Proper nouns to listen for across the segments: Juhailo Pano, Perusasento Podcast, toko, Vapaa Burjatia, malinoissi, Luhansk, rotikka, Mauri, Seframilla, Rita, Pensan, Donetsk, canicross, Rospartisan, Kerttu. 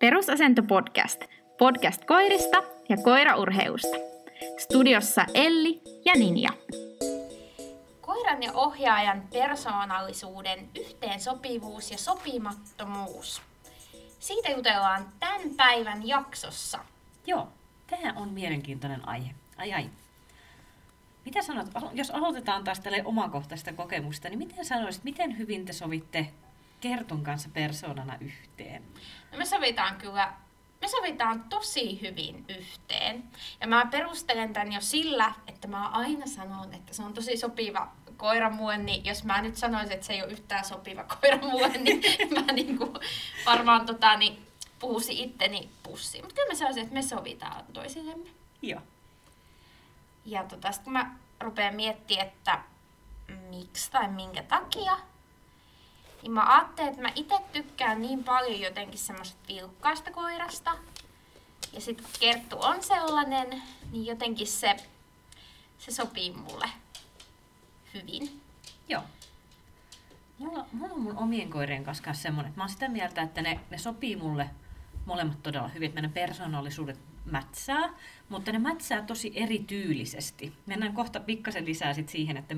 Perusasento Podcast. Podcast koirista ja koiraurheusta. Studiossa Elli ja Ninja. Koiran ja ohjaajan persoonallisuuden yhteensopivuus ja sopimattomuus. Siitä jutellaan tämän päivän jaksossa. Joo, tämä on mielenkiintoinen aihe. Ai. Mitä sanot, jos aloitetaan taas tälle omakohtaista kokemusta, niin miten sanoisit, miten hyvin te sovitte Kertun kanssa persoonana yhteen? No me sovitaan tosi hyvin yhteen. Ja mä perustelen tämän jo sillä, että mä aina sanon, että se on tosi sopiva koira mulle, niin jos mä nyt sanoisin, että se ei ole yhtään sopiva koira mulle, niin mä niinku varmaan puhuisin itteni pussiin. Mutta kyllä mä sanoisin, että me sovitaan toisillemme. Joo. Ja sitten mä rupean miettimään, että miksi tai minkä takia. Niin mä ajattelin, että mä itse tykkään niin paljon jotenkin semmoista vilkkaasta koirasta. Ja sit kun Kerttu on sellainen, niin jotenkin se sopii mulle hyvin. Joo. Mulla on mun omien koirien kanssa semmoinen, että mä oon sitä mieltä, että ne sopii mulle molemmat todella hyvin. Että meidän persoonallisuudet mätsää, mutta ne mätsää tosi erityylisesti. Mennään kohta pikkasen lisää sit siihen, että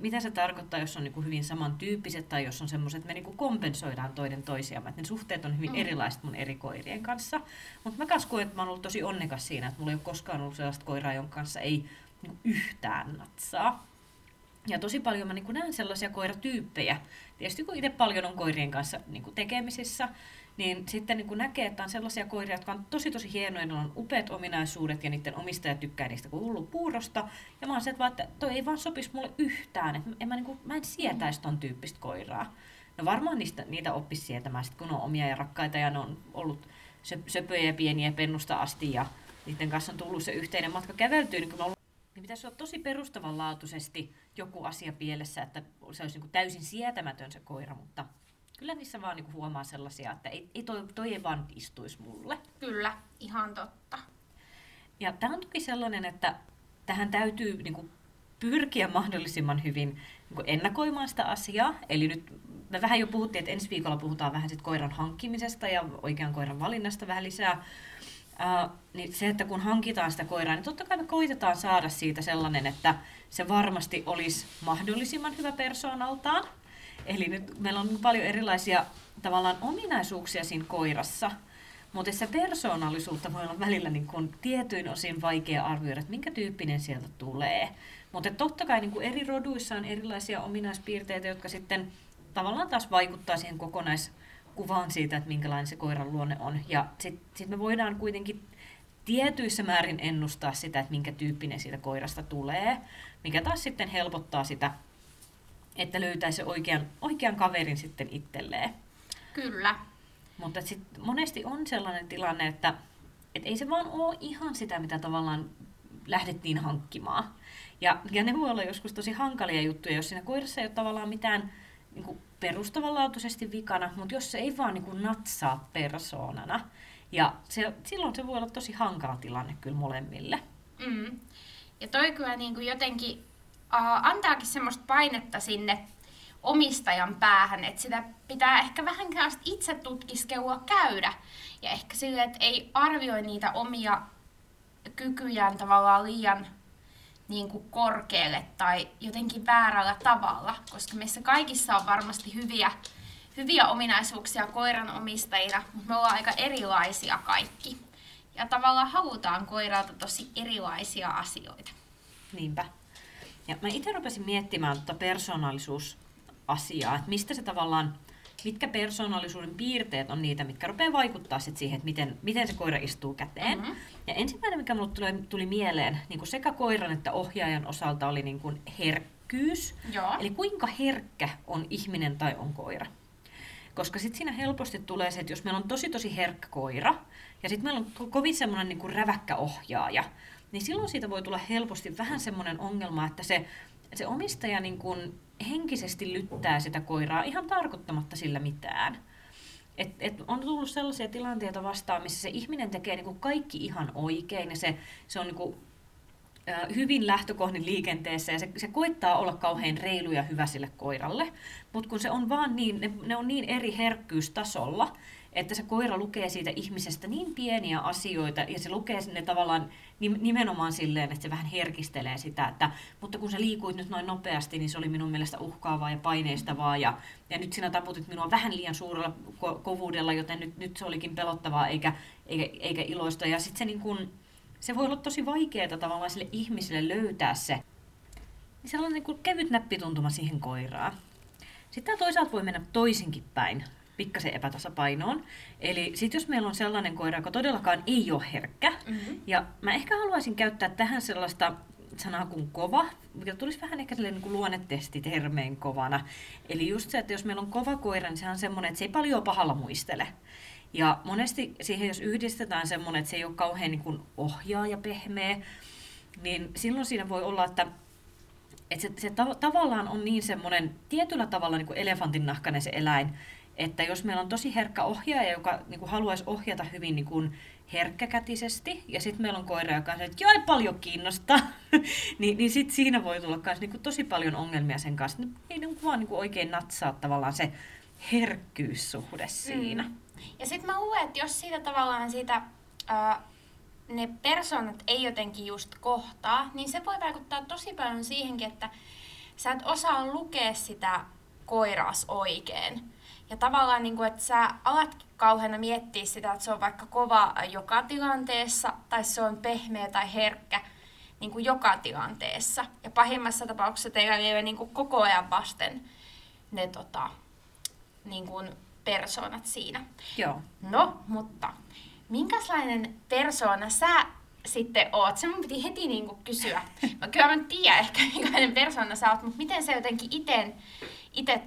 mitä se tarkoittaa, jos on niinku hyvin samantyyppiset tai jos on semmoiset, että me niinku kompensoidaan toinen toisiaan. Ne suhteet on hyvin erilaiset mun eri koirien kanssa. Mutta mä kanssa koen, että mä oon ollut tosi onnekas siinä, että mulla ei ole koskaan ollut sellaista koiraa, jonka kanssa ei niinku yhtään natsaa. Ja tosi paljon mä niinku näen sellaisia koiratyyppejä. Tietysti kun itse paljon on koirien kanssa niinku tekemisissä, niin sitten niin kun näkee, että on sellaisia koiria, jotka on tosi hienoja, ne on upeat ominaisuudet ja niiden omistaja tykkää niistä kuin hullu puurosta. Ja mä oon se, että toi ei vaan sopisi mulle yhtään, että mä en sietäisi ton tyyppistä koiraa. No varmaan niitä oppisi sietämään, sit kun ne on omia ja rakkaita ja ne on ollut söpöjä ja pieniä pennusta asti ja niiden kanssa on tullut se yhteinen matka käveltyy. Niin pitäisi olla tosi perustavanlaatuisesti joku asia pielessä, että se olisi niin täysin sietämätön se koira, mutta kyllä niissä vaan niinku huomaa sellaisia, että ei toi ei vaan istuisi mulle. Kyllä, ihan totta. Ja tämä on toki sellainen, että tähän täytyy niinku pyrkiä mahdollisimman hyvin niinku ennakoimaan sitä asiaa. Eli nyt me vähän jo puhuttiin, että ensi viikolla puhutaan vähän sit koiran hankkimisesta ja oikean koiran valinnasta vähän lisää. Niin se, että kun hankitaan sitä koiraa, niin totta kai me koitetaan saada siitä sellainen, että se varmasti olisi mahdollisimman hyvä persoonaltaan. Eli nyt meillä on paljon erilaisia tavallaan ominaisuuksia siinä koirassa, mutta se persoonallisuutta voi olla välillä niin kuin tietyin osin vaikea arvioida, että minkä tyyppinen sieltä tulee. Mutta totta kai niin kuin eri roduissa on erilaisia ominaispiirteitä, jotka sitten tavallaan taas vaikuttaa siihen kokonaiskuvaan siitä, että minkälainen se koiran luonne on. Ja sit me voidaan kuitenkin tietyissä määrin ennustaa sitä, että minkä tyyppinen siitä koirasta tulee, mikä taas sitten helpottaa sitä, että löytäisi oikean kaverin sitten itselleen. Kyllä. Mutta sitten monesti on sellainen tilanne, että ei se vaan ole ihan sitä, mitä tavallaan lähdettiin hankkimaan. Ja ne voi olla joskus tosi hankalia juttuja, jos siinä koirassa ei ole tavallaan mitään niin kuin perustavanlaatuisesti vikana, mutta jos se ei vaan niin kuin natsaa persoonana. Ja silloin se voi olla tosi hankala tilanne kyllä molemmille. Mm. Ja toi kyllä niin kuin jotenkin antaakin semmoista painetta sinne omistajan päähän, että sitä pitää ehkä vähänkään itse tutkiskelua käydä. Ja ehkä silleen, että ei arvioi niitä omia kykyjään tavallaan liian niin kuin korkealle tai jotenkin väärällä tavalla, koska meissä kaikissa on varmasti hyviä ominaisuuksia koiran omistajina, mutta me ollaan aika erilaisia kaikki. Ja tavallaan halutaan koiralta tosi erilaisia asioita. Niinpä. Ja mä itse rupesin miettimään tuota persoonallisuusasiaa, että mistä se tavallaan, mitkä persoonallisuuden piirteet on niitä, mitkä rupeaa vaikuttaa sit siihen, että miten se koira istuu käteen. Mm-hmm. Ja ensimmäinen, mikä mulle tuli mieleen niin kuin sekä koiran että ohjaajan osalta, oli niin kuin herkkyys. Joo. Eli kuinka herkkä on ihminen tai on koira. Koska sitten siinä helposti tulee se, että jos meillä on tosi herkkä koira ja sitten meillä on kovin semmoinen niin kuin räväkkä ohjaaja, niin silloin siitä voi tulla helposti vähän semmoinen ongelma, että se omistaja niin kuin henkisesti lyttää sitä koiraa ihan tarkoittamatta sillä mitään. Et on tullut sellaisia tilanteita vastaan, missä se ihminen tekee niin kuin kaikki ihan oikein ja se on niin kuin hyvin lähtökohdin liikenteessä ja se koittaa olla kauhean reilu ja hyvä sille koiralle, mutta kun se on vaan niin, ne on niin eri herkkyystasolla, että se koira lukee siitä ihmisestä niin pieniä asioita, ja se lukee sinne tavallaan nimenomaan silleen, että se vähän herkistelee sitä, että mutta kun sä liikuit nyt noin nopeasti, niin se oli minun mielestä uhkaavaa ja paineistavaa, ja nyt sinä taputit minua vähän liian suurella kovuudella, joten nyt se olikin pelottavaa eikä iloista, ja sitten se, niin kun, se voi olla tosi vaikeaa tavallaan sille ihmiselle löytää se, niin sellainen niin kun kevyt näppituntuma siihen koiraan. Sitten toisaalta voi mennä toisinkin päin, pikkasen epätasapainoon. Eli sit jos meillä on sellainen koira, joka todellakaan ei ole herkkä, ja mä ehkä haluaisin käyttää tähän sellaista sanaa kuin kova, mikä tulisi vähän ehkä niin kuin luonnetestitermeen kovana. Eli just se, että jos meillä on kova koira, niin sehän on semmoinen, että se ei paljon pahalla muistele. Ja monesti siihen, jos yhdistetään semmoinen, että se ei ole kauhean niin kuin ohjaa ja pehmeä, niin silloin siinä voi olla, että se tavallaan on niin semmoinen tietyllä tavalla niin kuin elefantinnahkainen se eläin, että jos meillä on tosi herkkä ohjaaja, joka niin kuin haluaisi ohjata hyvin niin kuin herkkäkätisesti, ja sitten meillä on koira, joka sanoo, että joo, ei paljon kiinnostaa, niin sitten siinä voi tulla myös niin kuin tosi paljon ongelmia sen kanssa. Ei niin kuin vaan niin kuin oikein natsaa tavallaan se herkkyyssuhde siinä. Ja sitten mä luulen, että jos siitä tavallaan siitä... ne persoonat ei jotenkin just kohtaa, niin se voi vaikuttaa tosi paljon siihenkin, että sä et osaa lukea sitä koiraas oikein. Ja tavallaan, niin kun, että sä alatkin kauheana miettiä sitä, että se on vaikka kova joka tilanteessa, tai se on pehmeä tai herkkä niin kun joka tilanteessa. Ja pahimmassa tapauksessa teillä ei niin kun koko ajan vasten ne niin kun persoonat siinä. Joo. No, mutta... minkälainen persoona sä sitten oot? Se mun piti heti niinku kysyä. Mä kyllä mä en tiedä ehkä, minkälainen persoona sä oot, mutta miten sä jotenkin ite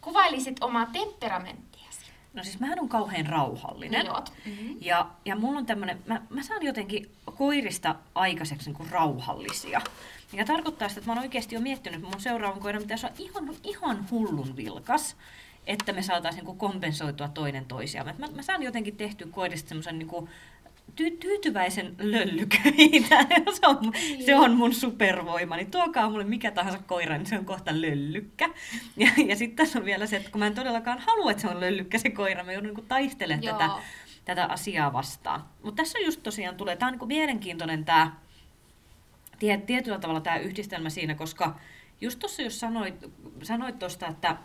kuvailisit omaa temperamenttiasi? No siis mähän on kauhean rauhallinen. Niin oot. Ja mulla on tämmönen, mä saan jotenkin koirista aikaiseksi niinku rauhallisia. Mikä tarkoittaa sitä, että mä oon oikeesti jo miettinyt mun seuraavan koiran, mitä se on ihan hullun vilkas, että me saataisiin niin kompensoitua toinen toisiaan. Mä saan jotenkin tehtyä koirista semmoisen niin tyytyväisen löllyköitä. Se on mun supervoima. Niin tuokaa mulle mikä tahansa koira, niin se on kohta löllykkä. Ja sitten tässä on vielä se, että kun mä en todellakaan halua, että se on löllykkä se koira, mä joudun niin taistelemaan tätä asiaa vastaan. Mutta tässä just tosiaan tulee, tää on niin mielenkiintoinen tää, tietyllä tavalla tämä yhdistelmä siinä, koska just tuossa jos sanoit tuosta, että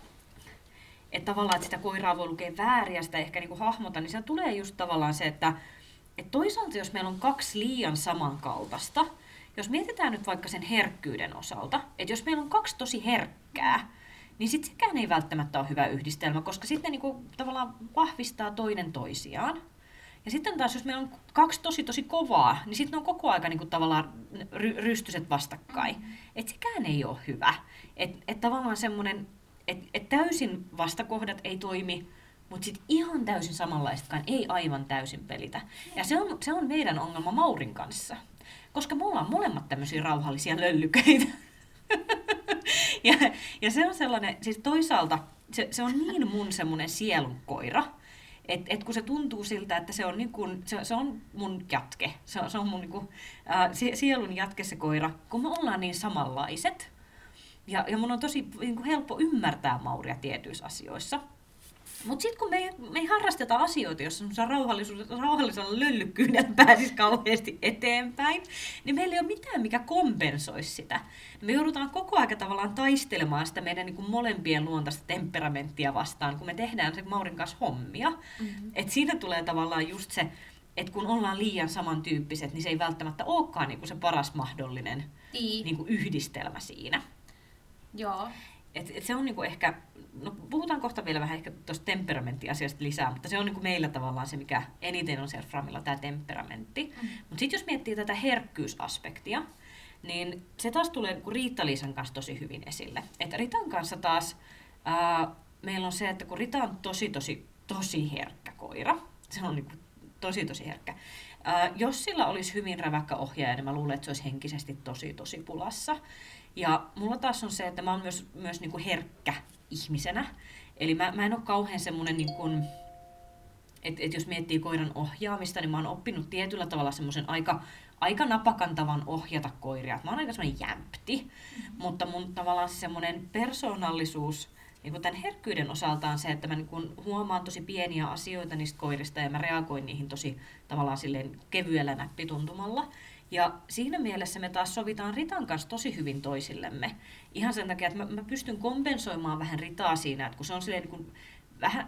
tavallaan että sitä koiraa voi lukea väärin ja sitä ehkä niin kuin hahmota, niin se tulee just tavallaan se, että toisaalta jos meillä on kaksi liian samankaltaista, jos mietitään nyt vaikka sen herkkyyden osalta, että jos meillä on kaksi tosi herkkää, niin sitten sekään ei välttämättä ole hyvä yhdistelmä, koska sitten ne niin kuin tavallaan vahvistaa toinen toisiaan. Ja sitten taas jos meillä on kaksi tosi kovaa, niin sitten on koko aika niin kuin tavallaan rystyset vastakkain. Että sekään ei ole hyvä. Että tavallaan semmoinen... Et täysin vastakohdat ei toimi, mutta sitten ihan täysin samanlaisetkaan ei aivan täysin pelitä. Ja se on meidän ongelma Maurin kanssa, koska me ollaan molemmat tämmöisiä rauhallisia löllyköitä. ja se on sellainen, siis toisaalta se on niin mun semmoinen sielunkoira, että kun se tuntuu siltä, että se on, niin kun, se on mun jatke, se on mun niin kun, sielun jatke se koira, kun me ollaan niin samanlaiset. Ja mun on tosi niin kuin helppo ymmärtää Mauria tietyissä asioissa. Mutta sitten kun me ei harrasteta asioita, joissa rauhallisella löllykkyydellä pääsisi kauheasti eteenpäin, niin meillä ei ole mitään, mikä kompensoisi sitä. Me joudutaan koko ajan tavallaan taistelemaan sitä meidän niin kuin molempien luontaista temperamenttia vastaan, kun me tehdään se Maurin kanssa hommia. Et siinä tulee tavallaan just se, että kun ollaan liian samantyyppiset, niin se ei välttämättä olekaan niin kuin se paras mahdollinen niin kuin yhdistelmä siinä. Joo. Et se on niinku ehkä, no puhutaan kohta vielä vähän ehkä tuosta temperamenttiasiasta lisää, mutta se on niinku meillä tavallaan se, mikä eniten on Seframilla, tämä temperamentti. Mutta sitten jos miettii tätä herkkyysaspektia, niin se taas tulee niinku Riitta-Liisan kanssa tosi hyvin esille. Et Ritan kanssa taas meillä on se, että kun Rita on tosi herkkä koira, se on niinku tosi herkkä. Jos sillä olisi hyvin räväkkä ohjaaja, niin mä luulen, että se olisi henkisesti tosi pulassa. Ja mulla taas on se, että mä oon myös niinku herkkä ihmisenä. Eli mä en ole kauhean semmoinen, niinku, että jos miettii koiran ohjaamista, niin mä oon oppinut tietyllä tavalla semmoisen aika napakantavan ohjata koiria. Mä oon aika semmoinen jämpti, mutta mun tavallaan semmoinen persoonallisuus niin tämän herkkyyden osalta on se, että mä niin huomaan tosi pieniä asioita niistä koirista ja mä reagoin niihin tosi tavallaan silleen kevyellä näppituntumalla. Ja siinä mielessä me taas sovitaan Ritan kanssa tosi hyvin toisillemme. Ihan sen takia, että mä pystyn kompensoimaan vähän Ritaa siinä, että kun se on silleen niin kuin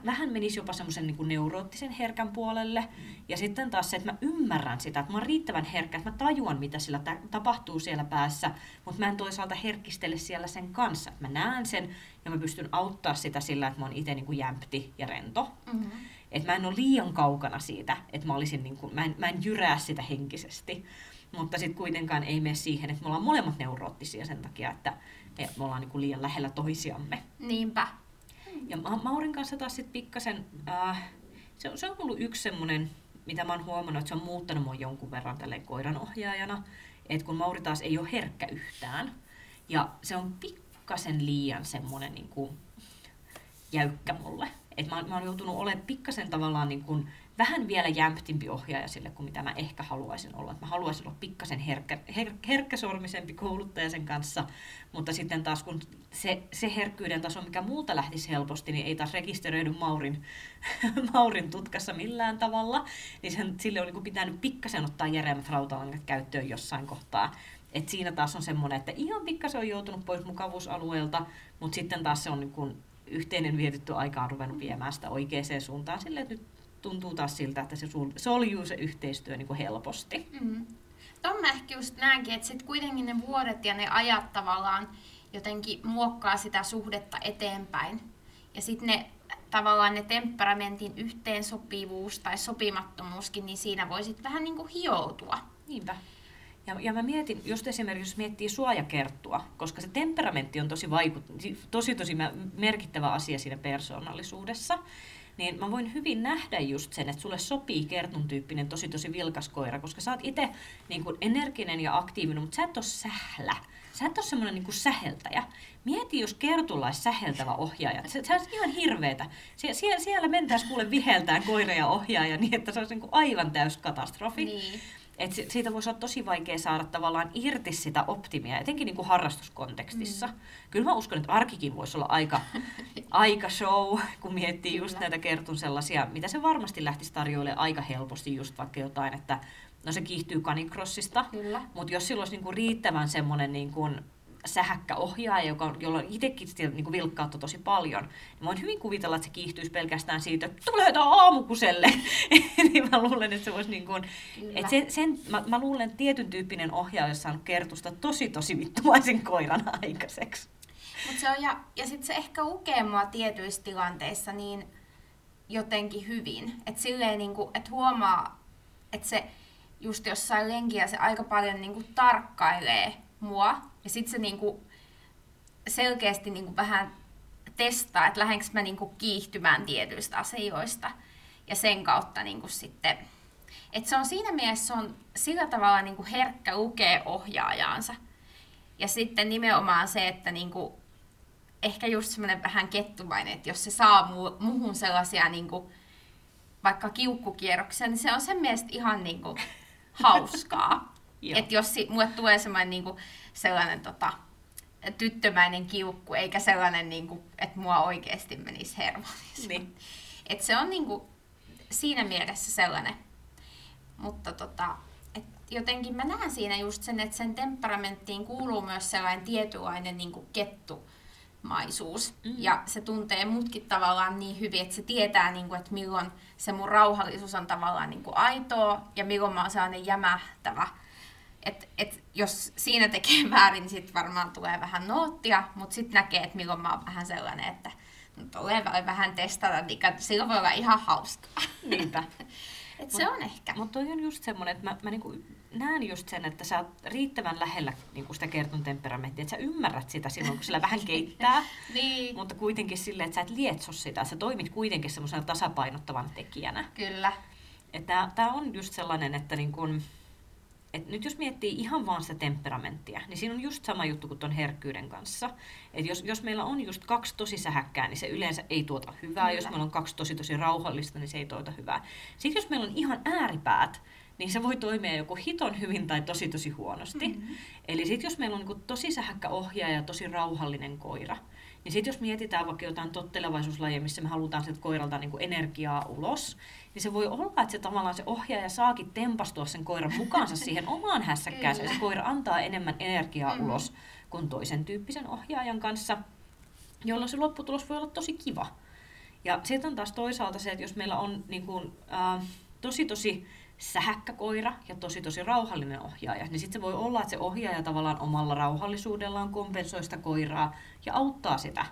vähän menisi jopa semmoisen niin kuin neuroottisen herkän puolelle. Ja sitten taas se, että mä ymmärrän sitä, että mä oon riittävän herkkä, että mä tajuan, mitä sillä tapahtuu siellä päässä, mutta mä en toisaalta herkistele siellä sen kanssa. Mä näen sen ja mä pystyn auttaa sitä sillä, että mä oon itse niin kuin jämpti ja rento. Mm-hmm. Että mä en ole liian kaukana siitä, että mä olisin niin kuin, mä en jyrää sitä henkisesti. Mutta sitten kuitenkaan ei mene siihen, että me ollaan molemmat neuroottisia sen takia, että me ollaan niin kuin liian lähellä toisiamme. Niinpä. Ja Maurin kanssa taas sitten pikkasen, se on ollut yksi semmoinen, mitä mä oon huomannut, että se on muuttanut mua jonkun verran tälleen koiranohjaajana, että kun Mauri taas ei ole herkkä yhtään, ja se on pikkasen liian semmoinen niin kuin jäykkä mulle. Että mä oon joutunut olemaan pikkasen tavallaan niin kuin vähän vielä jämptimpi ohjaaja sille, kuin mitä mä ehkä haluaisin olla. Et mä haluaisin olla pikkasen herkkäsormisempi kouluttaja sen kanssa, mutta sitten taas kun se herkkyyden taso, mikä multa lähtisi helposti, niin ei taas rekisteröidy Maurin tutkassa millään tavalla, niin sille on niin kuin pitänyt pikkasen ottaa järeämmät rautalangat käyttöön jossain kohtaa. Et siinä taas on semmoinen, että ihan pikkasen on joutunut pois mukavuusalueelta, mutta sitten taas se on niin kuin yhteinen vietetty aika on ruvennut viemään sitä oikeaan suuntaan silleen, että nyt tuntuu taas siltä, että se oljuu se yhteistyö niin kuin helposti. Mm-hmm. Tuon mä ehkä just näenkin, että sitten kuitenkin ne vuodet ja ne ajat tavallaan jotenkin muokkaa sitä suhdetta eteenpäin. Ja sitten ne tavallaan ne temperamentin yhteensopivuus tai sopimattomuuskin, niin siinä voi sitten vähän niin kuin hioutua. Niinpä. Ja mä mietin, just esimerkiksi jos miettii suojakerttua, koska se temperamentti on tosi merkittävä asia siinä persoonallisuudessa, niin mä voin hyvin nähdä just sen, että sulle sopii Kertun tyyppinen tosi vilkas koira, koska sä oot itse niin kuin energinen ja aktiivinen, mutta sä et ole sählä. Sä et ole semmoinen niin kuin säheltäjä. Mieti, jos Kertulla olisi säheltävä ohjaaja. Se on ihan hirveetä. Siellä mentäisiin kuule viheltään koira ja ohjaaja niin, että se olisi niin kuin aivan täys katastrofi. Niin. Et siitä voisi olla tosi vaikea saada tavallaan irti sitä optimia, etenkin niin kuin harrastuskontekstissa. Mm. Kyllä mä uskon, että arkikin voisi olla aika show, kun miettii Kyllä. just näitä Kertun sellaisia, mitä se varmasti lähtisi tarjoilemaan aika helposti, just vaikka jotain, että no se kiihtyy canicrossista, mutta jos sillä olisi niin kuin riittävän semmoinen niin kuin sähäkkä ohjaaja, jolla on itsekin niin vilkkautta tosi paljon, niin voin hyvin kuvitella, että se kiihtyisi pelkästään siitä, että tulee jotain aamukuselle. Niin mä luulen, että se voisi niin kuin, että mä luulen, että tietyn tyyppinen ohjaaja on saanut Kertusta tosi vittumaisen koiran aikaiseksi. Mut se on, ja sitten se ehkä ukee mua tietyissä tilanteissa niin jotenkin hyvin. Että silleen niin kuin, että huomaa, että se just jossain lenkiä se aika paljon niin kuin tarkkailee mua. Ja sitten se niinku selkeästi niinku vähän testaa, että lähdenkö mä niinku kiihtymään tietyistä asioista. Ja sen kautta niinku sitten, että se on siinä mielessä, se on sillä tavalla niinku herkkä lukee ohjaajaansa. Ja sitten nimenomaan se, että niinku, ehkä just semmoinen vähän kettumainen, että jos se saa muhun sellaisia niinku, vaikka kiukkukierroksia, niin se on sen mielestä ihan niinku hauskaa. Että jos mulle tulee sellainen tyttömäinen kiukku, eikä sellainen, että mua oikeasti menisi hermonismi. Niin. Että se on niinku, siinä mielessä sellainen. Mutta jotenkin mä näen siinä just sen, että sen temperamenttiin kuuluu myös sellainen tietynlainen niinku kettumaisuus. Mm-hmm. Ja se tuntee mutkin tavallaan niin hyvin, että se tietää, niinku, että milloin se mun rauhallisuus on tavallaan niinku aitoa ja milloin mä oon sellainen jämähtävä. Et jos siinä tekee väärin, niin sitten varmaan tulee vähän noottia, mutta sitten näkee, että milloin mä oon vähän sellainen, että tulee vähän testata, niin silloin voi olla ihan hauskaa. Niinpä. Se on ehkä. Mutta toi on just semmoinen, että mä niinku näen just sen, että sä oot riittävän lähellä niinku sitä Kertun temperamenttia, että sä ymmärrät sitä silloin, kun sillä vähän keittää, niin. Mutta kuitenkin silleen, että sä et lietso sitä, sä toimit kuitenkin semmoisena tasapainottavan tekijänä. Kyllä. Tää on just sellainen, että niin kun, et nyt jos miettii ihan vaan sitä temperamenttia, niin siinä on just sama juttu kuin tuon herkkyyden kanssa. Et jos meillä on just kaksi tosi sähäkkää, niin se yleensä ei tuota hyvää. Kyllä. Jos meillä on kaksi tosi rauhallista, niin se ei tuota hyvää. Sitten jos meillä on ihan ääripäät, niin se voi toimia joko hiton hyvin tai tosi huonosti. Mm-hmm. Eli sitten jos meillä on niin tosi sähäkkä ohjaaja ja tosi rauhallinen koira, Niin sitten jos mietitään vaikka jotain tottelevaisuuslajia, missä me halutaan sieltä koiralta niin kuin energiaa ulos, niin se voi olla, että se tavallaan se ohjaaja saakin tempastua sen koiran mukaansa siihen omaan hässäkkäänsä. Ja se koira antaa enemmän energiaa ulos kuin toisen tyyppisen ohjaajan kanssa, jolloin se lopputulos voi olla tosi kiva. Ja sitten on taas toisaalta se, että jos meillä on niin kuin, tosi sähäkkä koira ja tosi rauhallinen ohjaaja, niin sitten se voi olla, että se ohjaaja tavallaan omalla rauhallisuudellaan kompensoi sitä koiraa ja auttaa sitä.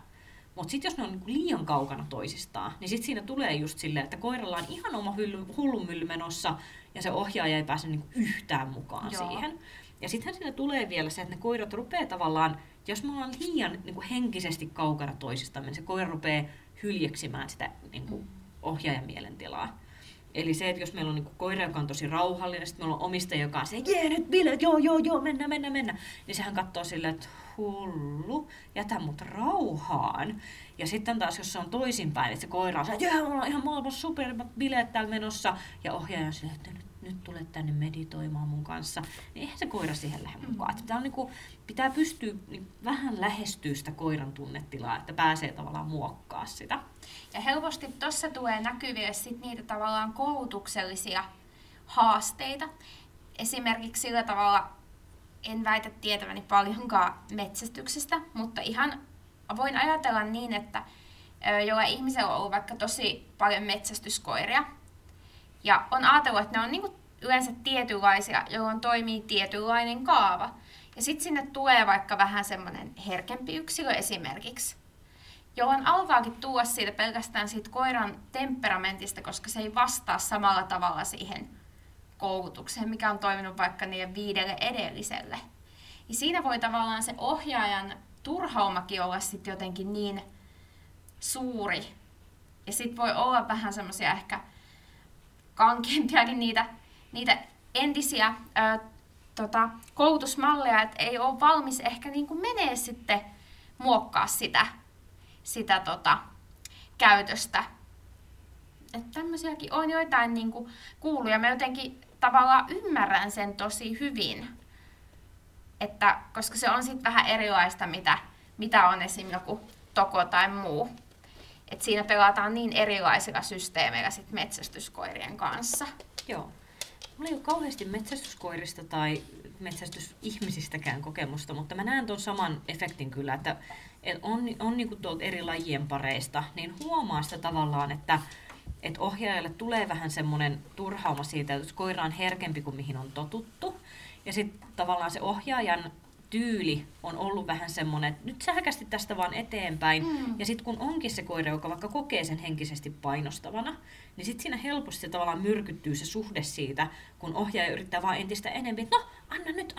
Mutta sitten jos ne on niinku liian kaukana toisistaan, niin sitten siinä tulee just silleen, että koiralla on ihan oma hullunmylly menossa ja se ohjaaja ei pääse niinku yhtään mukaan siihen. Ja sittenhän siinä tulee vielä se, että ne koirat rupeaa tavallaan, jos me ollaan liian niinku henkisesti kaukana toisistaan, niin se koira rupeaa hyljeksimään sitä niinku ohjaajan mielentilaa. Eli se, että jos meillä on niinku koira, joka on tosi rauhallinen, sitten meillä on omistaja, joka on se, jee nyt bileet, joo, mennä, niin sehän katsoo silleen, että hullu, jätä mut rauhaan. Ja sitten taas, jos se on toisinpäin, että se koira on se, jee, mulla on ihan maailman super bileet täällä menossa, ja ohjaaja on silleen, että nyt tulet tänne meditoimaan mun kanssa, niin eihän se koira siihen lähde mukaan. Pitää pystyä vähän lähestyä sitä koiran tunnetilaa, että pääsee tavallaan muokkaa sitä. Ja helposti tuossa tulee näkyville sit niitä tavallaan koulutuksellisia haasteita. Esimerkiksi sillä tavalla, en väitä tietäväni paljonkaan metsästyksestä, mutta ihan voin ajatella niin, että jollain ihmisellä on ollut vaikka tosi paljon metsästyskoiria, ja on ajatellut, että ne on niinku yleensä tietynlaisia, jolloin toimii tietynlainen kaava. Ja sitten sinne tulee vaikka vähän semmoinen herkempi yksilö esimerkiksi, jolloin alkaakin tulla siitä pelkästään siitä koiran temperamentista, koska se ei vastaa samalla tavalla siihen koulutukseen, mikä on toiminut vaikka niille 5 edelliselle. Ja siinä voi tavallaan se ohjaajan turhaumakin olla sitten jotenkin niin suuri. Ja sitten voi olla vähän semmoisia ehkä kankeampiakin niitä entisiä koulutusmalleja, että ei ole valmis ehkä niinku menee sitten muokkaa sitä käytöstä. Että tämmöisiäkin on joitain niinku kuullut, ja mä jotenkin tavallaan ymmärrän sen tosi hyvin, että koska se on sitten vähän erilaista, mitä on esim. Joku toko tai muu. Et siinä pelataan niin erilaisilla systeemeillä sit metsästyskoirien kanssa. Joo. Mulla ei ole kauheasti metsästyskoirista tai metsästysihmisistäkään kokemusta, mutta mä näen tuon saman efektin kyllä, että on niinku tuolta eri lajien pareista, niin huomaa sitä tavallaan, että ohjaajalle tulee vähän semmoinen turhauma siitä, että koira on herkempi kuin mihin on totuttu. Ja sitten tavallaan se ohjaajan tyyli on ollut vähän semmoinen, että nyt sähkästi tästä vaan eteenpäin. Ja sitten kun onkin se koira, joka vaikka kokee sen henkisesti painostavana, niin sitten siinä helposti se tavallaan myrkyttyy se suhde siitä, kun ohjaaja yrittää vaan entistä enemmän, että no,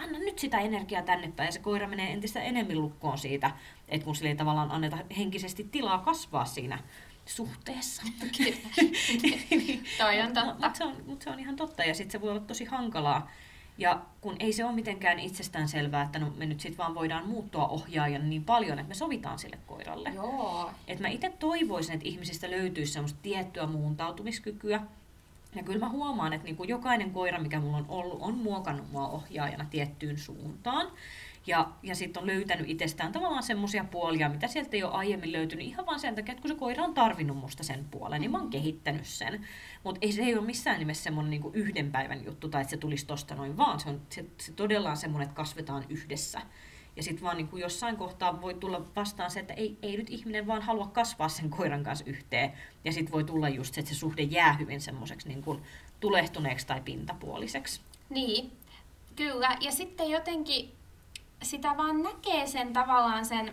anna nyt sitä energiaa tänne päin. Ja se koira menee entistä enemmän lukkoon siitä, että kun sille ei tavallaan anneta henkisesti tilaa kasvaa siinä suhteessa. Toi on totta. Mutta se on ihan totta, ja sitten se voi olla tosi hankalaa. Ja kun ei se ole mitenkään itsestään selvää, että no me nyt sit vaan voidaan muuttua ohjaajan niin paljon, että me sovitaan sille koiralle. Joo. Et mä itse toivoisin, että ihmisistä löytyisi semmoista tiettyä muuntautumiskykyä. Ja kyllä mä huomaan, että niin kuin jokainen koira, mikä mulla on ollut, on muokannut mua ohjaajana tiettyyn suuntaan. Ja sitten on löytänyt itsestään tavallaan semmoisia puolia, mitä sieltä ei ole aiemmin löytynyt, ihan vaan sen takia, että kun se koira on tarvinnut musta sen puolen, niin mä oon kehittänyt sen. Mutta se ei ole missään nimessä semmoinen niinku yhden päivän juttu, tai että se tulisi tosta noin vaan. Se todella on semmoinen, että kasvetaan yhdessä. Ja sitten vaan niinku jossain kohtaa voi tulla vastaan se, että ei nyt ihminen vaan halua kasvaa sen koiran kanssa yhteen. Ja sitten voi tulla just se, että se suhde jää hyvin semmoiseksi niinku tulehtuneeksi tai pintapuoliseksi. Niin, kyllä. Ja sitten jotenkin sitä vaan näkee sen tavallaan sen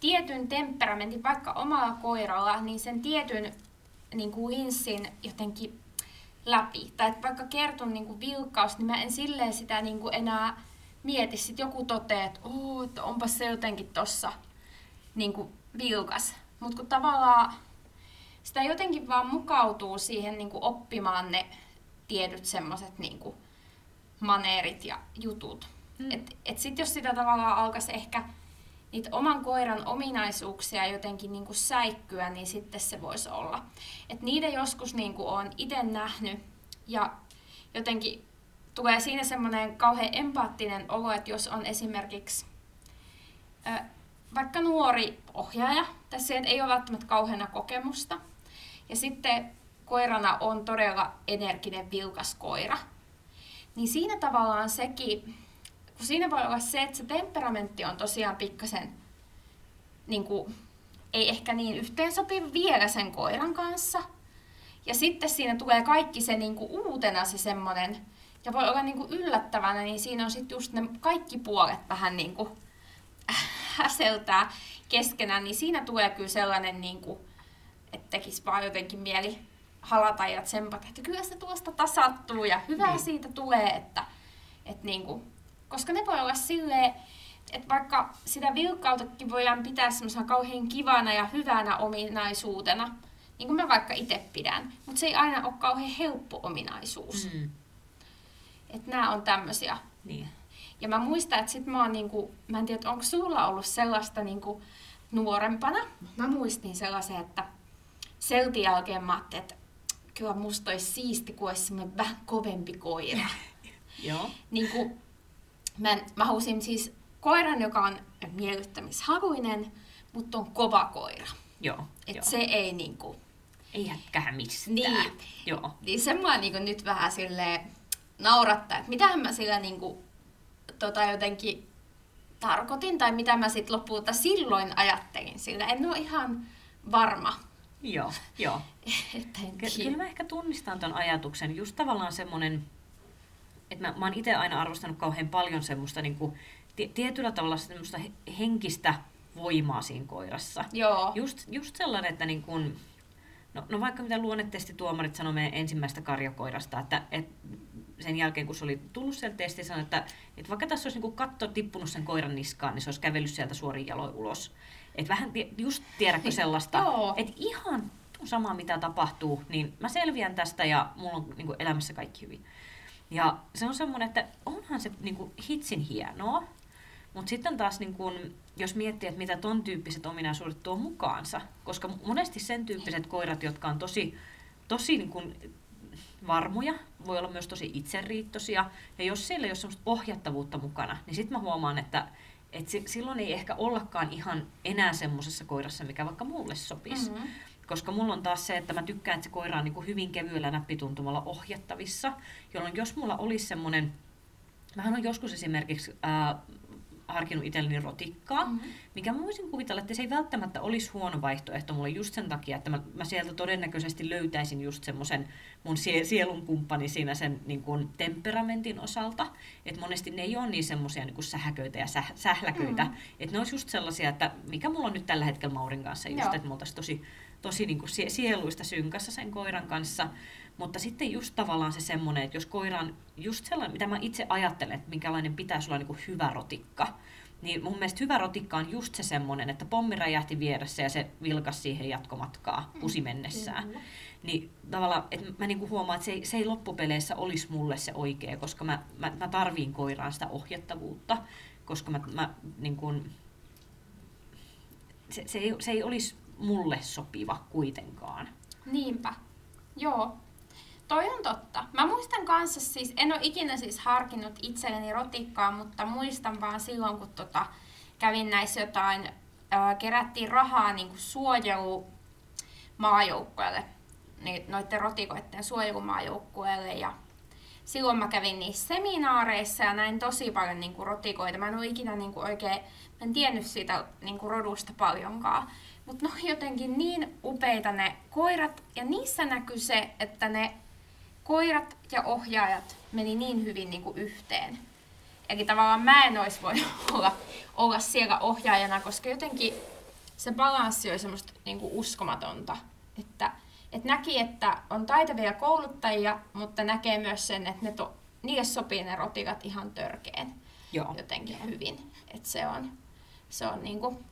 tietyn temperamentin, vaikka omalla koiralla, niin sen tietyn niin kuin linssin jotenkin läpi. Tai vaikka Kertun niin kuin vilkkaus, niin mä en silleen sitä niin kuin enää mieti. Sitten joku toteaa, että onpa se jotenkin tossa niin kuin vilkas. Mutta kun tavallaan sitä jotenkin vaan mukautuu siihen niin kuin oppimaan ne tietyt semmoiset niin kuin maneerit ja jutut. Et sit jos sitä tavallaan alkaisi ehkä niitä oman koiran ominaisuuksia jotenkin niinku säikkyä, niin sitten se voisi olla. Et niitä joskus niinku olen itse nähnyt, ja jotenkin tulee siinä semmoinen kauhean empaattinen olo, että jos on esimerkiksi vaikka nuori ohjaaja, tai se ei ole välttämättä kauheana kokemusta. Ja sitten koirana on todella energinen, vilkas koira. Niin siinä tavallaan sekin, kun siinä voi olla se, että se temperamentti on tosiaan pikkasen, niin kuin, ei ehkä niin yhteensopiva vielä sen koiran kanssa. Ja sitten siinä tulee kaikki se niin kuin uutena se semmoinen, ja voi olla niin kuin yllättävänä, niin siinä on sitten just ne kaikki puolet vähän niin kuin häseltää keskenään, niin siinä tulee kyllä sellainen, niin kuin, että tekisi vaan jotenkin mieli halata ja tsempata, että kyllä se tuosta tasattuu ja hyvää siitä tulee, että niin kuin, koska ne voi olla silleen, että vaikka sitä vilkkauttakin voidaan pitää semmoisena kauhean kivana ja hyvänä ominaisuutena, niin kuin mä vaikka itse pidän, mutta se ei aina ole kauhean helppo ominaisuus. Mm. Että nämä on tämmöisiä. Niin. Ja mä muistan, että sit mä oon niinku, mä en tiedä, onko sulla ollut sellaista niinku nuorempana. Mä muistin sellaisen, että seltin jälkeen mä ajattelin, että kyllä musta olisi siisti, kun olisi semmoinen vähän kovempi koira. Joo. Niinku, mä halusin siis koiran, joka on miellyttämishaluinen, mutta on kova koira. Joo. Et jo. Se ei niinku... Ei jätkähän mistään. Niin. Joo. Niin se mua niinku nyt vähän silleen naurattaa, että mitähän mä sillä niinku jotenkin tarkoitin tai mitä mä sit lopulta silloin ajattelin sillä. En ole ihan varma. Joo, joo. Kyllä mä ehkä tunnistan ton ajatuksen. Just tavallaan semmonen, että mä oon itse aina arvostanut kauhean paljon semmoista niinku tietyllä tavalla semmoista henkistä voimaa siinä koirassa. Joo. Just sellainen, että niin kun, no vaikka mitä luonnetestituomarit sanoi meidän ensimmäistä karjakoirasta, että sen jälkeen kun se oli tullut sieltä testiin, sanoi, että vaikka tässä olisi niin katto tippunut sen koiran niskaan, niin se olisi kävellyt sieltä suorin jaloin ulos. Et vähän just tiedätkö sellaista, että ihan sama mitä tapahtuu, niin mä selviän tästä ja mulla on niin kuin elämässä kaikki hyvin. Ja se on semmoinen, että onhan se niin kuin hitsin hienoa. Mutta sitten taas, niin kun, jos miettii, että mitä ton tyyppiset ominaisuudet tuo mukaansa, koska monesti sen tyyppiset koirat, jotka on tosi niin kun varmoja, voi olla myös tosi itseriittoisia, ja jos siellä ei ole semmoista ohjattavuutta mukana, niin sitten mä huomaan, että silloin ei ehkä ollakaan ihan enää semmoisessa koirassa, mikä vaikka mulle sopisi. Mm-hmm. Koska mulla on taas se, että mä tykkään, että se koira on niin kun hyvin kevyellä näppituntumalla ohjattavissa, jolloin jos mulla olisi semmoinen, mähän on joskus esimerkiksi... harkinnut itselleni rotikkaa, mikä mä voisin kuvitella, että se ei välttämättä olisi huono vaihtoehto mulle just sen takia, että mä sieltä todennäköisesti löytäisin just semmoisen mun sielun kumppani siinä sen niin kuin temperamentin osalta, että monesti ne ei ole niin semmoisia niin kuin sähköitä ja sähläköitä, että ne olisi just sellaisia, että mikä mulla on nyt tällä hetkellä Maurin kanssa just, että me oltaisiin tosi niin kuin sieluista synkässä sen koiran kanssa, mutta sitten just tavallaan se semmoinen, että jos koira on just sellainen, mitä mä itse ajattelen, että minkälainen pitäisi olla niin kuin hyvä rotikka, niin mun mielestä hyvä rotikka on just se semmoinen, että pommi räjähti vieressä ja se vilkas siihen jatkomatkaa pusi mennessään. Niin tavallaan, että mä niin kuin huomaan, että se ei loppupeleissä olisi mulle se oikea, koska mä tarviin koiraan sitä ohjattavuutta, koska mä niin kuin, se ei olisi mulle sopiva kuitenkaan. Niinpä. Joo. Toi on totta. Mä muistan kanssa siis, en ole ikinä siis harkinnut itselleni rotikkaa, mutta muistan vaan silloin, kun kävin näissä jotain, kerättiin rahaa niin kuin suojelumaajoukkueelle, noiden rotikoiden suojelumaajoukkueelle, ja silloin mä kävin niissä seminaareissa ja näin tosi paljon niin kuin rotikoita. Mä en ole ikinä niin kuin oikein, mä en tiennyt siitä niin kuin rodusta paljonkaan. Mutta ne on jotenkin niin upeita ne koirat, ja niissä näkyy se, että ne koirat ja ohjaajat meni niin hyvin niin kuin yhteen. Eli tavallaan mä en olisi voinut olla siellä ohjaajana, koska jotenkin se balanssi oli semmoista niin kuin uskomatonta. Että näki, että on taitavia kouluttajia, mutta näkee myös sen, että niille sopii ne rotikat ihan törkeen. Joo. Jotenkin hyvin. Että se on niinku...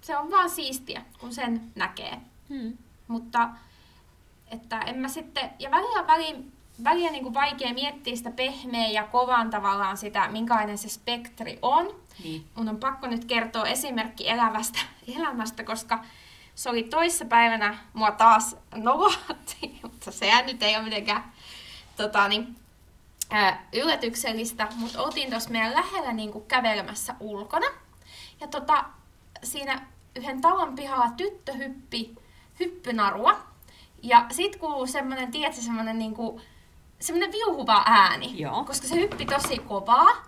Se on vaan siistiä, kun sen näkee. Mutta että en mä sitten, ja välillä niin kuin vaikea miettiä sitä pehmeä ja kovan tavallaan sitä, minkälainen se spektri on. Niin. Mun on pakko nyt kertoa esimerkki elämästä, koska se oli toissapäivänä mua taas nolohatti, mutta sehän nyt ei ole mitenkään yllätyksellistä, mutta oltiin tuossa meidän lähellä niinku kävelemässä ulkona. Ja siinä yhden talon pihalla tyttö hyppynarua. Ja sit kuuluu semmonen viuhuva ääni, joo, koska se hyppi tosi kovaa.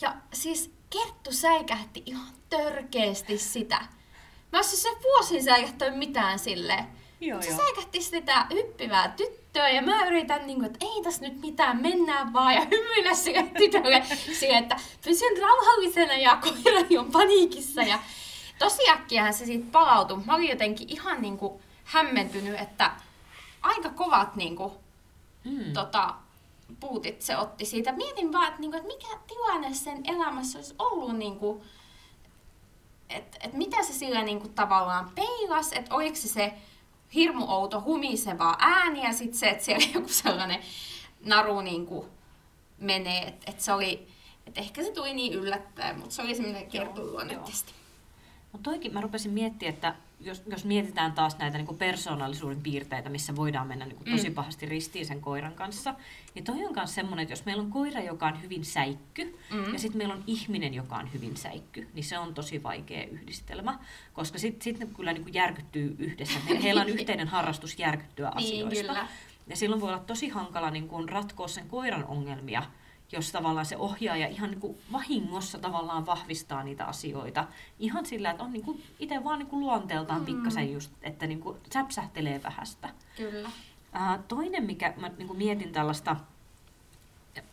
Ja siis Kerttu säikähti ihan törkeästi sitä. Mä oon siis sen vuosiin säikähtänyt mitään silleen. Se säikähti sitä hyppivää tyttöä ja mä yritän, että ei tässä nyt mitään, mennään vaan ja hymyillä sille tytölle siihen, että pysyn rauhallisena ja koirani on paniikissa. Ja tosiaankinhan se siitä palautui. Mä olin jotenkin ihan hämmentynyt, että aika kovat puutit se otti siitä. Mietin vaan, että mikä tilanne sen elämässä olisi ollut, että mitä se sillä tavallaan peilasi, että oliko se hirmu outo humiseva ääni ja sitten se, että siellä joku sellainen naru menee, että se oli, että ehkä se tuli niin yllättäen, mutta se oli semmoinen kertuluonnetesti. Mutta toikin mä rupesin miettimään, että jos mietitään taas näitä persoonallisuuden piirteitä, missä voidaan mennä tosi pahasti ristiin sen koiran kanssa, niin toi on myös semmoinen, että jos meillä on koira, joka on hyvin säikky, ja sitten meillä on ihminen, joka on hyvin säikky, niin se on tosi vaikea yhdistelmä, koska sitten ne kyllä järkyttyy yhdessä. Heillä on yhteinen harrastus järkyttyä asioista. Niin, ja silloin voi olla tosi hankala ratkoa sen koiran ongelmia, jos tavallaan se ohjaaja ihan vahingossa tavallaan vahvistaa niitä asioita. Ihan sillä, että on itse vaan luonteeltaan pikkasen just, että säpsähtelee vähästä. Kyllä. Toinen, mikä mä mietin tällaista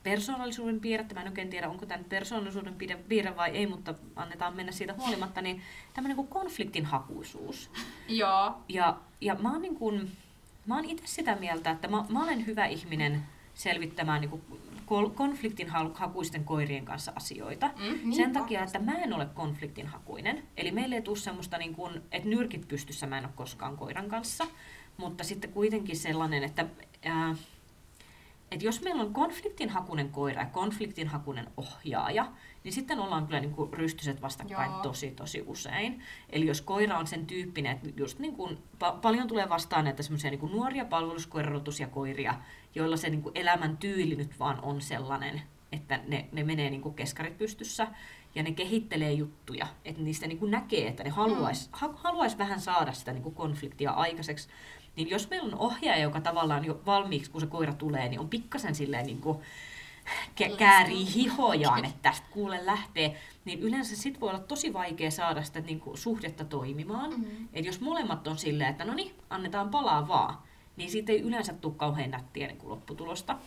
persoonallisuuden piirrettä, mä en oikein tiedä, onko tämä persoonallisuuden piirre vai ei, mutta annetaan mennä siitä huolimatta, niin tämmöinen konfliktin hakuisuus. Joo. Ja mä oon, mä oon itse sitä mieltä, että mä olen hyvä ihminen selvittämään konfliktin hakuisten koirien kanssa asioita. Sen takia, että mä en ole konfliktin hakuinen. Eli meille ei tule semmoista, että nyrkit pystyssä mä en ole koskaan koiran kanssa. Mutta sitten kuitenkin sellainen, että jos meillä on konfliktin hakuinen koira ja konfliktin hakuinen ohjaaja, niin sitten ollaan kyllä rystyset vastakkain tosi tosi usein. Eli jos koira on sen tyyppinen, että just paljon tulee vastaan näitä semmoisia nuoria palveluskoirarotusia koiria, joilla se elämän tyyli nyt vaan on sellainen, että ne menee keskarit pystyssä ja ne kehittelee juttuja, että niistä näkee, että ne haluais vähän saada sitä konfliktia aikaiseksi. Niin jos meillä on ohjaaja, joka tavallaan jo valmiiksi, kun se koira tulee, niin on pikkasen silleen käärii hihojaan, että tästä kuule lähtee, niin yleensä sit voi olla tosi vaikea saada sitä suhdetta toimimaan. Et jos molemmat on silleen, että no niin, annetaan palaa vaan, niin siitä ei yleensä tule kauhean nättiä lopputulosta.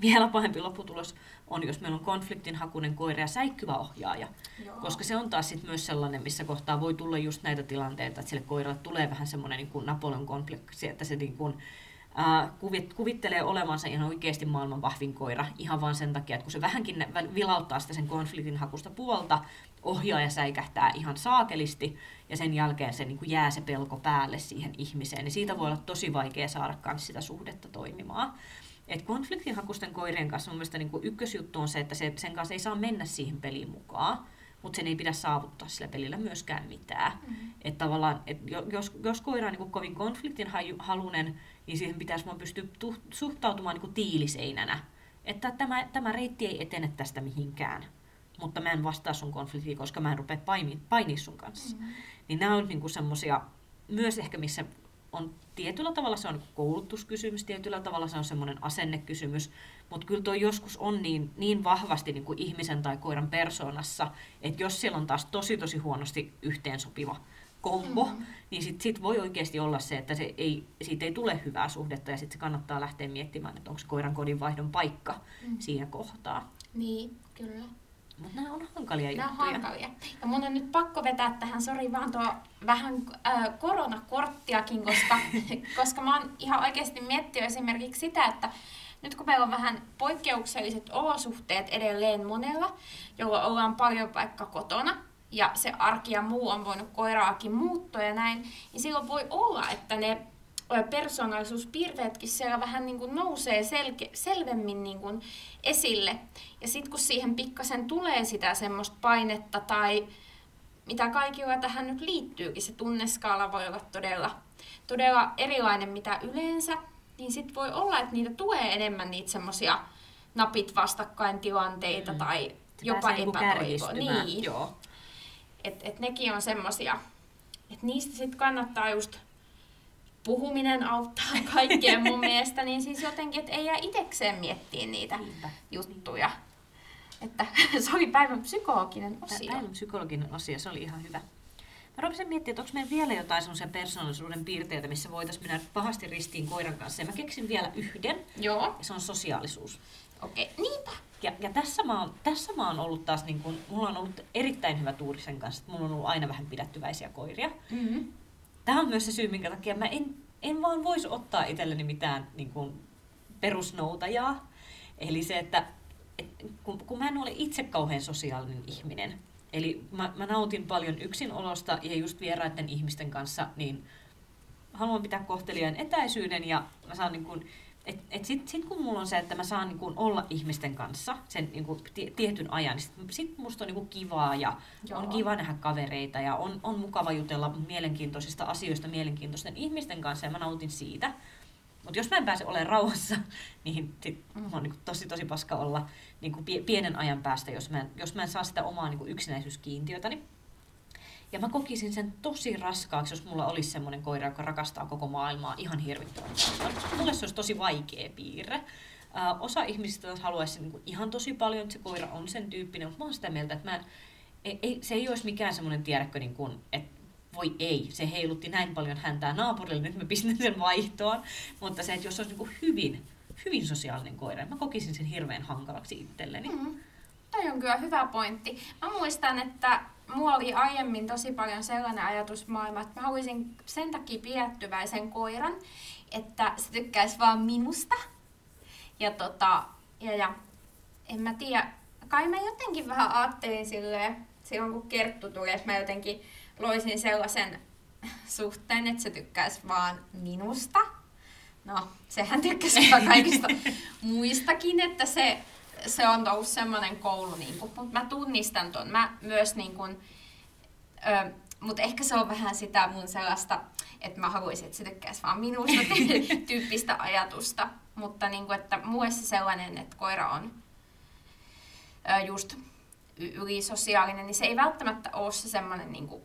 Vielä pahempi lopputulos on, jos meillä on konfliktinhakuinen koira ja säikkyvä ohjaaja. Joo. Koska se on taas sit myös sellainen, missä kohtaa voi tulla just näitä tilanteita, että sille koiralle tulee vähän semmoinen Napoleon kompleksi, että se kuvittelee olevansa ihan oikeasti maailman vahvin koira ihan vaan sen takia, että kun se vähänkin vilauttaa sitä sen konfliktinhakusta puolta, ohjaaja säikähtää ihan saakelisti ja sen jälkeen se jää se pelko päälle siihen ihmiseen. Ja siitä voi olla tosi vaikea saada myös sitä suhdetta toimimaan. Et konfliktinhakusten koirien kanssa mun mielestä ykkösjuttu on se, että sen kanssa ei saa mennä siihen peliin mukaan, mutta sen ei pidä saavuttaa sillä pelillä myöskään mitään. Et tavallaan, jos koira on kovin konfliktinhaluinen, niin siihen pitäisi vaan pystyä suhtautumaan tiiliseinänä. Että tämä reitti ei etene tästä mihinkään, mutta mä en vastaa sun konfliktiin, koska mä en rupea painimaan sun kanssa. Niin nämä on semmoisia myös ehkä, missä on tietyllä tavalla se on koulutuskysymys, tietyllä tavalla se on semmoinen asennekysymys, mutta kyllä tuo joskus on niin vahvasti ihmisen tai koiran persoonassa, että jos siellä on taas tosi tosi huonosti yhteensopiva kombo, niin sit voi oikeasti olla se, että siitä ei tule hyvää suhdetta ja sitten se kannattaa lähteä miettimään, että onko se koiran kodinvaihdon paikka siinä kohtaa. Niin, kyllä. Mutta nämä on hankalia juttuja. Ja mun on nyt pakko vetää tähän, sori vaan tuo vähän koronakorttiakin, koska mä oon ihan oikeasti miettinyt esimerkiksi sitä, että nyt kun meillä on vähän poikkeukselliset olosuhteet edelleen monella, jolloin ollaan paljon vaikka kotona, ja se arki ja muu on voinut koiraakin muuttua ja näin, niin silloin voi olla, että ne persoonallisuuspiirteetkin siellä vähän nousee selvemmin esille. Ja sitten kun siihen pikkasen tulee sitä semmoista painetta tai mitä kaikilla tähän nyt liittyykin, se tunneskaala voi olla todella, todella erilainen mitä yleensä, niin sitten voi olla, että niitä tulee enemmän niitä semmoisia napit vastakkain tilanteita tai jopa epätoivoa. Niin. Et nekin on semmosia, että niistä sit kannattaa just puhuminen auttaa kaikkeen mun mielestä, niin siis jotenkin, että ei jää itsekseen miettiä niitä juttuja. Että se oli päivän psykologinen osio. Päivän psykologinen osio, se oli ihan hyvä. Mä rupesin miettimään, että onko meillä vielä jotain semmoisia persoonallisuuden piirteitä, missä voitaisiin mennä pahasti ristiin koiran kanssa. Ja mä keksin vielä yhden, ja se on sosiaalisuus. Okei, niinpä. Ja tässä mä oon ollut taas, niin kun, mulla on ollut erittäin hyvä tuuri sen kanssa, että mulla on ollut aina vähän pidättyväisiä koiria. Mm-hmm. Tämä on myös se syy, minkä takia mä en vaan voisi ottaa itselleni mitään niin kun perusnoutajaa. Eli se, että kun mä en ole itse kauhean sosiaalinen ihminen, eli mä nautin paljon yksinolosta ja just vieraiden ihmisten kanssa, niin haluan pitää kohtelijan etäisyyden ja mä saan niin kuin, sit kun mulla on se, että mä saan niin kuin olla ihmisten kanssa sen niin kuin tietyn ajan, niin sit musta on niin kuin kivaa ja on kiva nähdä kavereita ja on mukava jutella mielenkiintoisista asioista mielenkiintoisten ihmisten kanssa ja mä nautin siitä. Mutta jos mä en pääse olemaan rauhassa, niin sit on niin tosi paska olla niin pienen ajan päästä, jos mä en saa sitä omaa niin yksinäisyyskiintiötäni. Ja mä kokisin sen tosi raskaaksi, jos mulla olisi semmoinen koira, joka rakastaa koko maailmaa ihan hirvittävän paljon. Mulle se olisi tosi vaikea piirre. Osa ihmisistä haluaisi niin ihan tosi paljon, että se koira on sen tyyppinen, mutta mä oon sitä mieltä, että se ei olisi mikään semmoinen, tiedäkö, niin kuin, että voi ei, se heilutti näin paljon häntään naapurille, nyt mä pistän sen vaihtoon. Mutta se, että jos se olisi niin hyvin sosiaalinen koira, mä kokisin sen hirveän hankalaksi itselleni. Toi on kyllä hyvä pointti. Mä muistan, että mulla oli aiemmin tosi paljon sellainen ajatusmaailma, että mä haluaisin sen takia pidättyväisen koiran, että se tykkäisi vaan minusta. Ja en mä tiedä, kai mä jotenkin vähän ajattelin silloin kun Kerttu tuli, että mä jotenkin loisin sellaisen suhteen, että se tykkäisi vaan minusta. No, sehän tykkäsi kaikista muistakin, että se on ollut semmoinen koulu. Niin kun, mutta mä tunnistan ton. Mä myös niin kun, mutta ehkä se on vähän sitä mun sellaista, että mä haluaisin, että se tykkäisi vaan minusta tyyppistä ajatusta. Mutta niin kun, että mulle se sellainen, että koira on just ylisosiaalinen, niin se ei välttämättä ole se semmoinen niin kun,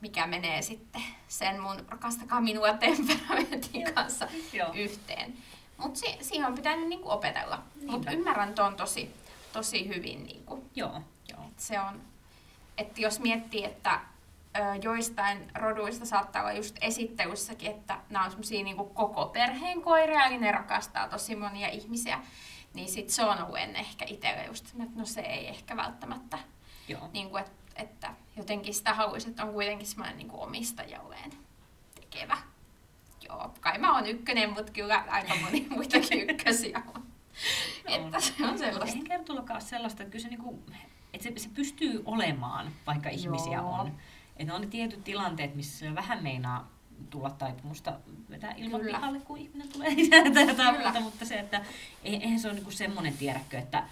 mikä menee sitten sen mun rakastakaa minua temperamentin kanssa yhteen. Mutta siihen on pitänyt niinku opetella. Mutta ymmärrän tuon tosi hyvin. Niinku. Joo. Että jos miettii, että joistain roduista saattaa olla just esittelyssäkin, että nämä on semmosia niinku koko perheen koiria, eli ne rakastaa tosi monia ihmisiä, niin sit se on ollut ennen ehkä itselle just, että no se ei ehkä välttämättä. Niinku, että jotenkin sitä haluaisi, että on kuitenkin semmoinen niin kuin omistajalleen tekevä. Joo, kai mä oon ykkönen, mutta kyllä aika moni muitakin ykkösiä on. Että se on sellaista. Ei Kertullakaan sellaista, että kyllä se, niin kuin, että se pystyy olemaan, vaikka ihmisiä on. Että on ne tietyt tilanteet, missä se vähän meinaa tulla taipumusta vetää ilman pihalle, kun ihminen tulee tai muuta. Mutta se, että eihän se ole niin kuin semmoinen, tiedäkö, että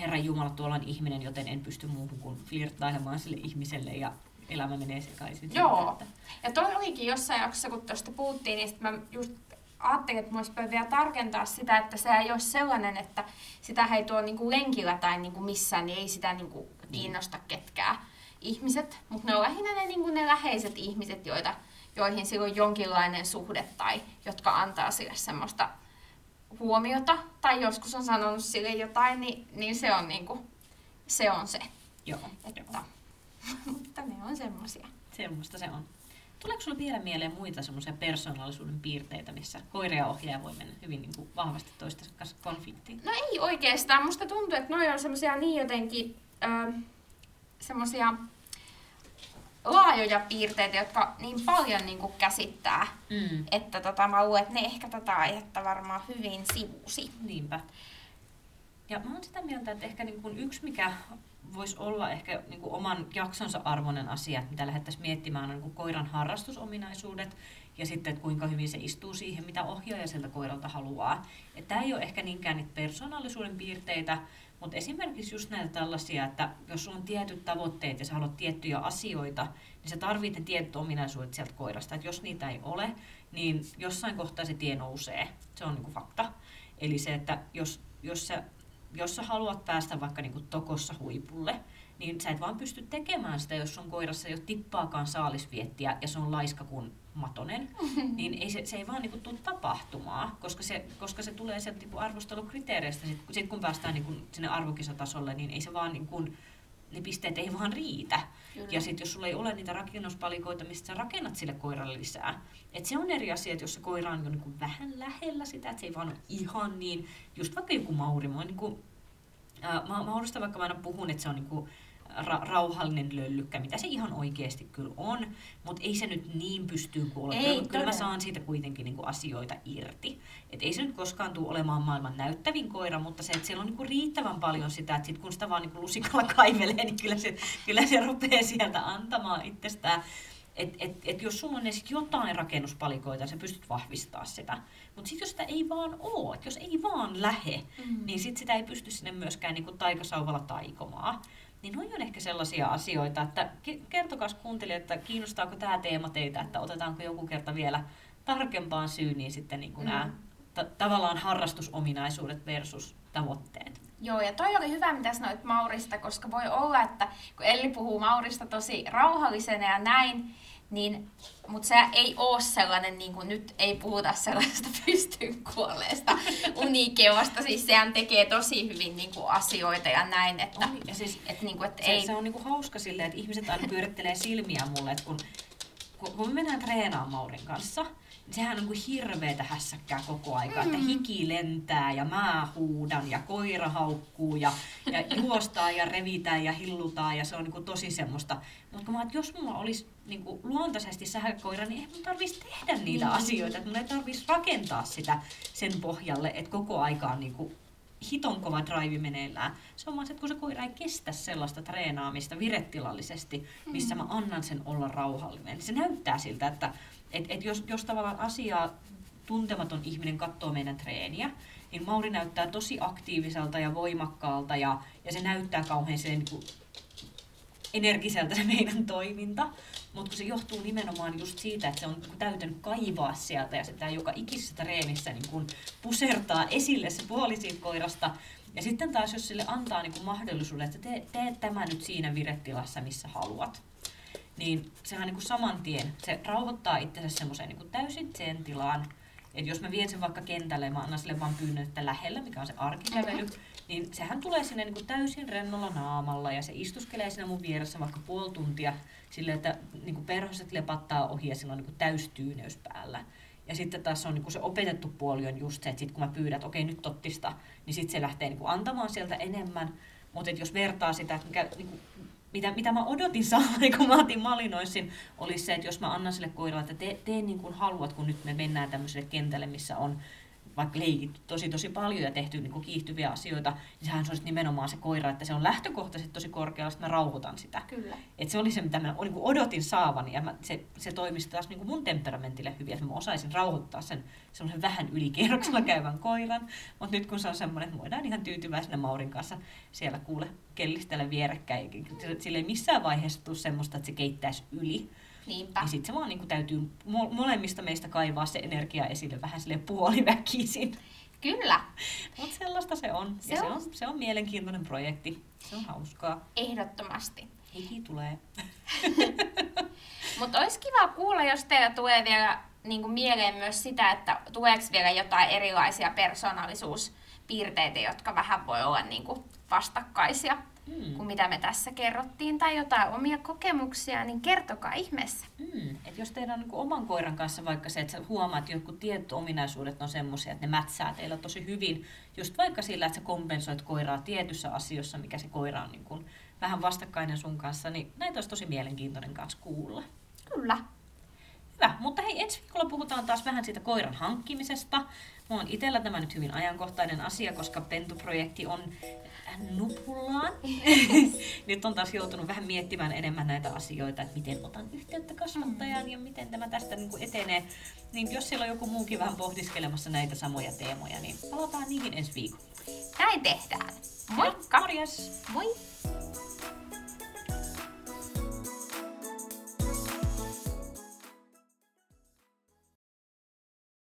Herran Jumala, tuolla on ihminen, joten en pysty muuhun kuin flirttailemaan sille ihmiselle ja elämä menee sekaisin. Joo. Ja toi olikin jossain jaksossa, kun tuosta puhuttiin, niin mä just ajattelin, että mulla olisi vielä tarkentaa sitä, että se ei ole sellainen, että sitä ei tuo niinku lenkillä tai niinku missään, niin ei sitä niinku kiinnosta ketkään ihmiset. Mutta ne on lähinnä niinku ne läheiset ihmiset, joihin sillä on jonkinlainen suhde tai jotka antaa sille semmoista huomiota, tai joskus on sanonut sille jotain, niin se on niinku, se on se. Joo. Mutta ne on semmosia. Semmoista se on. Tuleeko sulla vielä mieleen muita semmoisia persoonallisuuden piirteitä, missä koira ja ohjaaja voi mennä hyvin niinku vahvasti toistensa kanssa konfliktiin? No ei oikeastaan. Musta tuntuu, että noi on semmosia niin jotenkin semmosia laajoja piirteitä, jotka niin paljon niin kuin käsittää, että mä luulen, että ne ehkä tätä aihetta varmaan hyvin sivusi. Niinpä. Ja mä oon sitä mieltä, että ehkä niin kuin yksi, mikä voisi olla ehkä niin kuin oman jaksonsa arvoinen asia, mitä lähdettäisiin miettimään, on niin kuin koiran harrastusominaisuudet ja sitten, että kuinka hyvin se istuu siihen, mitä ohjaaja sieltä koiralta haluaa. Tämä ei ole ehkä niinkään niitä persoonallisuuden piirteitä, mutta esimerkiksi just näitä tällaisia, että jos sulla on tietyt tavoitteet ja sä haluat tiettyjä asioita, niin sä tarvitset ne tietyt ominaisuudet sieltä koirasta. Et jos niitä ei ole, niin jossain kohtaa se tie nousee. Se on niin kuin fakta. Eli se, että jos sä jos sä haluat päästä vaikka niin kuin tokossa huipulle, niin sä et vaan pysty tekemään sitä, jos sun koirassa ei ole tippaakaan saalisviettiä ja se on laiska kuin matonen, niin ei se ei vaan niin kuin tule tapahtumaan, koska se tulee sieltä niin kuin arvostelukriteereistä. Sitten kun päästään niin kuin sinne arvokisatasolle, niin ei se vaan niin kuin, ne pisteet ei vaan riitä. Kyllä. Ja sitten jos sulla ei ole niitä rakennuspalikoita, mistä sä rakennat sille koiralle lisää. Et se on eri asia, että jos se koira on niin kuin vähän lähellä sitä, että se ei vaan ole ihan niin. Just vaikka joku Mauri. Maurista vaikka mä aina puhun, että se on niin kuin rauhallinen löllykkä, mitä se ihan oikeasti kyllä on. Mutta ei se nyt niin pystyy kuin olla. Kyllä mä saan siitä kuitenkin niin kuin asioita irti. Et ei se nyt koskaan tule olemaan maailman näyttävin koira, mutta se, että siellä on niin kuin riittävän paljon sitä, että sit kun sitä vaan niin kuin lusikalla kaivelee, niin kyllä se rupeaa sieltä antamaan itsestään. Et jos sulla on edes jotain rakennuspalikoita, sä pystyt vahvistamaan sitä. Mutta sitten jos sitä ei vaan ole, jos ei vaan lähe, niin sit sitä ei pysty sinne myöskään niin kuin taikasauvalla taikomaan. Niin noi on ehkä sellaisia asioita, että kertokas kuuntelijat, että kiinnostaako tämä teema teitä, että otetaanko joku kerta vielä tarkempaan syyniin sitten niin kuin nämä tavallaan harrastusominaisuudet versus tavoitteet. Joo, ja toi oli hyvä, mitä sanoit Maurista, koska voi olla, että kun Elli puhuu Maurista tosi rauhallisena ja näin, niin, mutta se ei ole sellainen, niin kuin nyt ei puhuta sellaisesta pystyyn kuolleesta unikeuasta, siis sehän tekee tosi hyvin niin kuin asioita ja näin. Että, on, ja siis, et, niin kuin, että ei. Se on niin kuin hauska silleen, että ihmiset aina pyörittelee silmiä mulle, että kun me mennään treenaamaan Maurin kanssa, niin sehän on kuin hirveetä hässäkkää koko aika, että hiki lentää ja mä huudan ja koira haukkuu ja juostaa ja revitään ja hillutaan ja se on niin kuin tosi semmoista. Mutta kun mä oon, jos mulla olisi niin kuin luontaisesti sähkökoira, niin ei mun tarvitsisi tehdä niitä asioita, että mun ei tarvitsisi rakentaa sitä sen pohjalle, että koko aika on niin kuin hiton kova drive meneillään. Se on vaan se, että kun se koira ei kestä sellaista treenaamista viretilallisesti, missä mä annan sen olla rauhallinen. Se näyttää siltä, että jos tavallaan asiaa tuntematon ihminen katsoo meidän treeniä, niin Mauri näyttää tosi aktiiviselta ja voimakkaalta ja se näyttää kauhean niin kuin energiseltä se meidän toiminta. Mutta kun se johtuu nimenomaan just siitä, että se on täytynyt kaivaa sieltä ja sitä joka ikisessä treenissä niin kun pusertaa esille se puoli siitä koirasta. Ja sitten taas jos sille antaa niin kun mahdollisuuden, että tee tämä nyt siinä viretilassa missä haluat, niin sehän niin kun saman tien se rauhoittaa itsensä semmoiseen niin kun täysin sen tilaan. Että jos mä vien sen vaikka kentälle ja mä annan sille vaan pyynnön, että lähellä, mikä on se arkikävely, niin sehän tulee sinne niin kuin täysin rennolla naamalla ja se istuskelee siinä mun vieressä vaikka puoli tuntia silleen, että niin kuin perhoset lepattaa ohi ja sillä on niin kuin täystyyneys päällä. Ja sitten taas on niin kuin se opetettu puoli on just se, että sit kun mä pyydän, että okei nyt tottista, niin sitten se lähtee niin kuin antamaan sieltä enemmän. Mutta jos vertaa sitä, että mikä, niin kuin, mitä mä odotin saavani, kun mä otin malinoissin, olisi se, että jos mä annan sille koiralle, että tee niin kuin haluat, kun nyt me mennään tämmöiselle kentälle, missä on vaikka leikitty tosi paljon ja tehty niin kuin kiihtyviä asioita, niin sehän olisi nimenomaan se koira, että se on lähtökohtaisesti tosi korkealla, että mä rauhoitan sitä. Kyllä. Et se oli se, mitä mä niin kuin odotin saavani ja se toimisi taas niin kuin mun temperamentille hyvin, että mä osaisin rauhoittaa sen semmoisen vähän ylikierroksella käyvän koiran. Mutta nyt kun se on semmoinen, että me voidaan ihan tyytyväisenä Maurin kanssa siellä kuule kellistellä vierekkäin, sillä ei missään vaiheessa tule semmoista, että se keittäisi yli. Niinpä. Ja sitten se vaan niinku täytyy molemmista meistä kaivaa se energia esille vähän silleen puoliväkisin. Kyllä. Mutta sellaista se on. Se, ja on. Se on mielenkiintoinen projekti. Se on hauskaa. Ehdottomasti. Hiki tulee. Mutta olisi kiva kuulla, jos teillä tulee vielä niinku mieleen myös sitä, että tuleeko vielä jotain erilaisia persoonallisuuspiirteitä, jotka vähän voi olla niinku vastakkaisia. Kun mitä me tässä kerrottiin tai jotain omia kokemuksia, niin kertokaa ihmeessä. Et jos teillä on niin kuin oman koiran kanssa vaikka se, että huomaat, että jotkut tietyt ominaisuudet on semmoisia, että ne mätsää teillä tosi hyvin, just vaikka sillä, että sä kompensoit koiraa tietyssä asiassa, mikä se koira on niin kuin vähän vastakkainen sun kanssa, niin näitä olisi tosi mielenkiintoinen kanssa kuulla. Kyllä. Hyvä, mutta hei, ensi viikolla puhutaan taas vähän siitä koiran hankkimisesta. Mulla on itsellä tämä nyt hyvin ajankohtainen asia, koska Pentu-projekti on nupullaan. Nyt on taas joutunut vähän miettimään enemmän näitä asioita, että miten otan yhteyttä kasvattajaan ja miten tämä tästä niin kuin etenee. Niin jos siellä on joku muukin vähän pohdiskelemassa näitä samoja teemoja, niin palataan niihin ensi viikolla. Näin tehdään. Moikka! Morjes! Moi!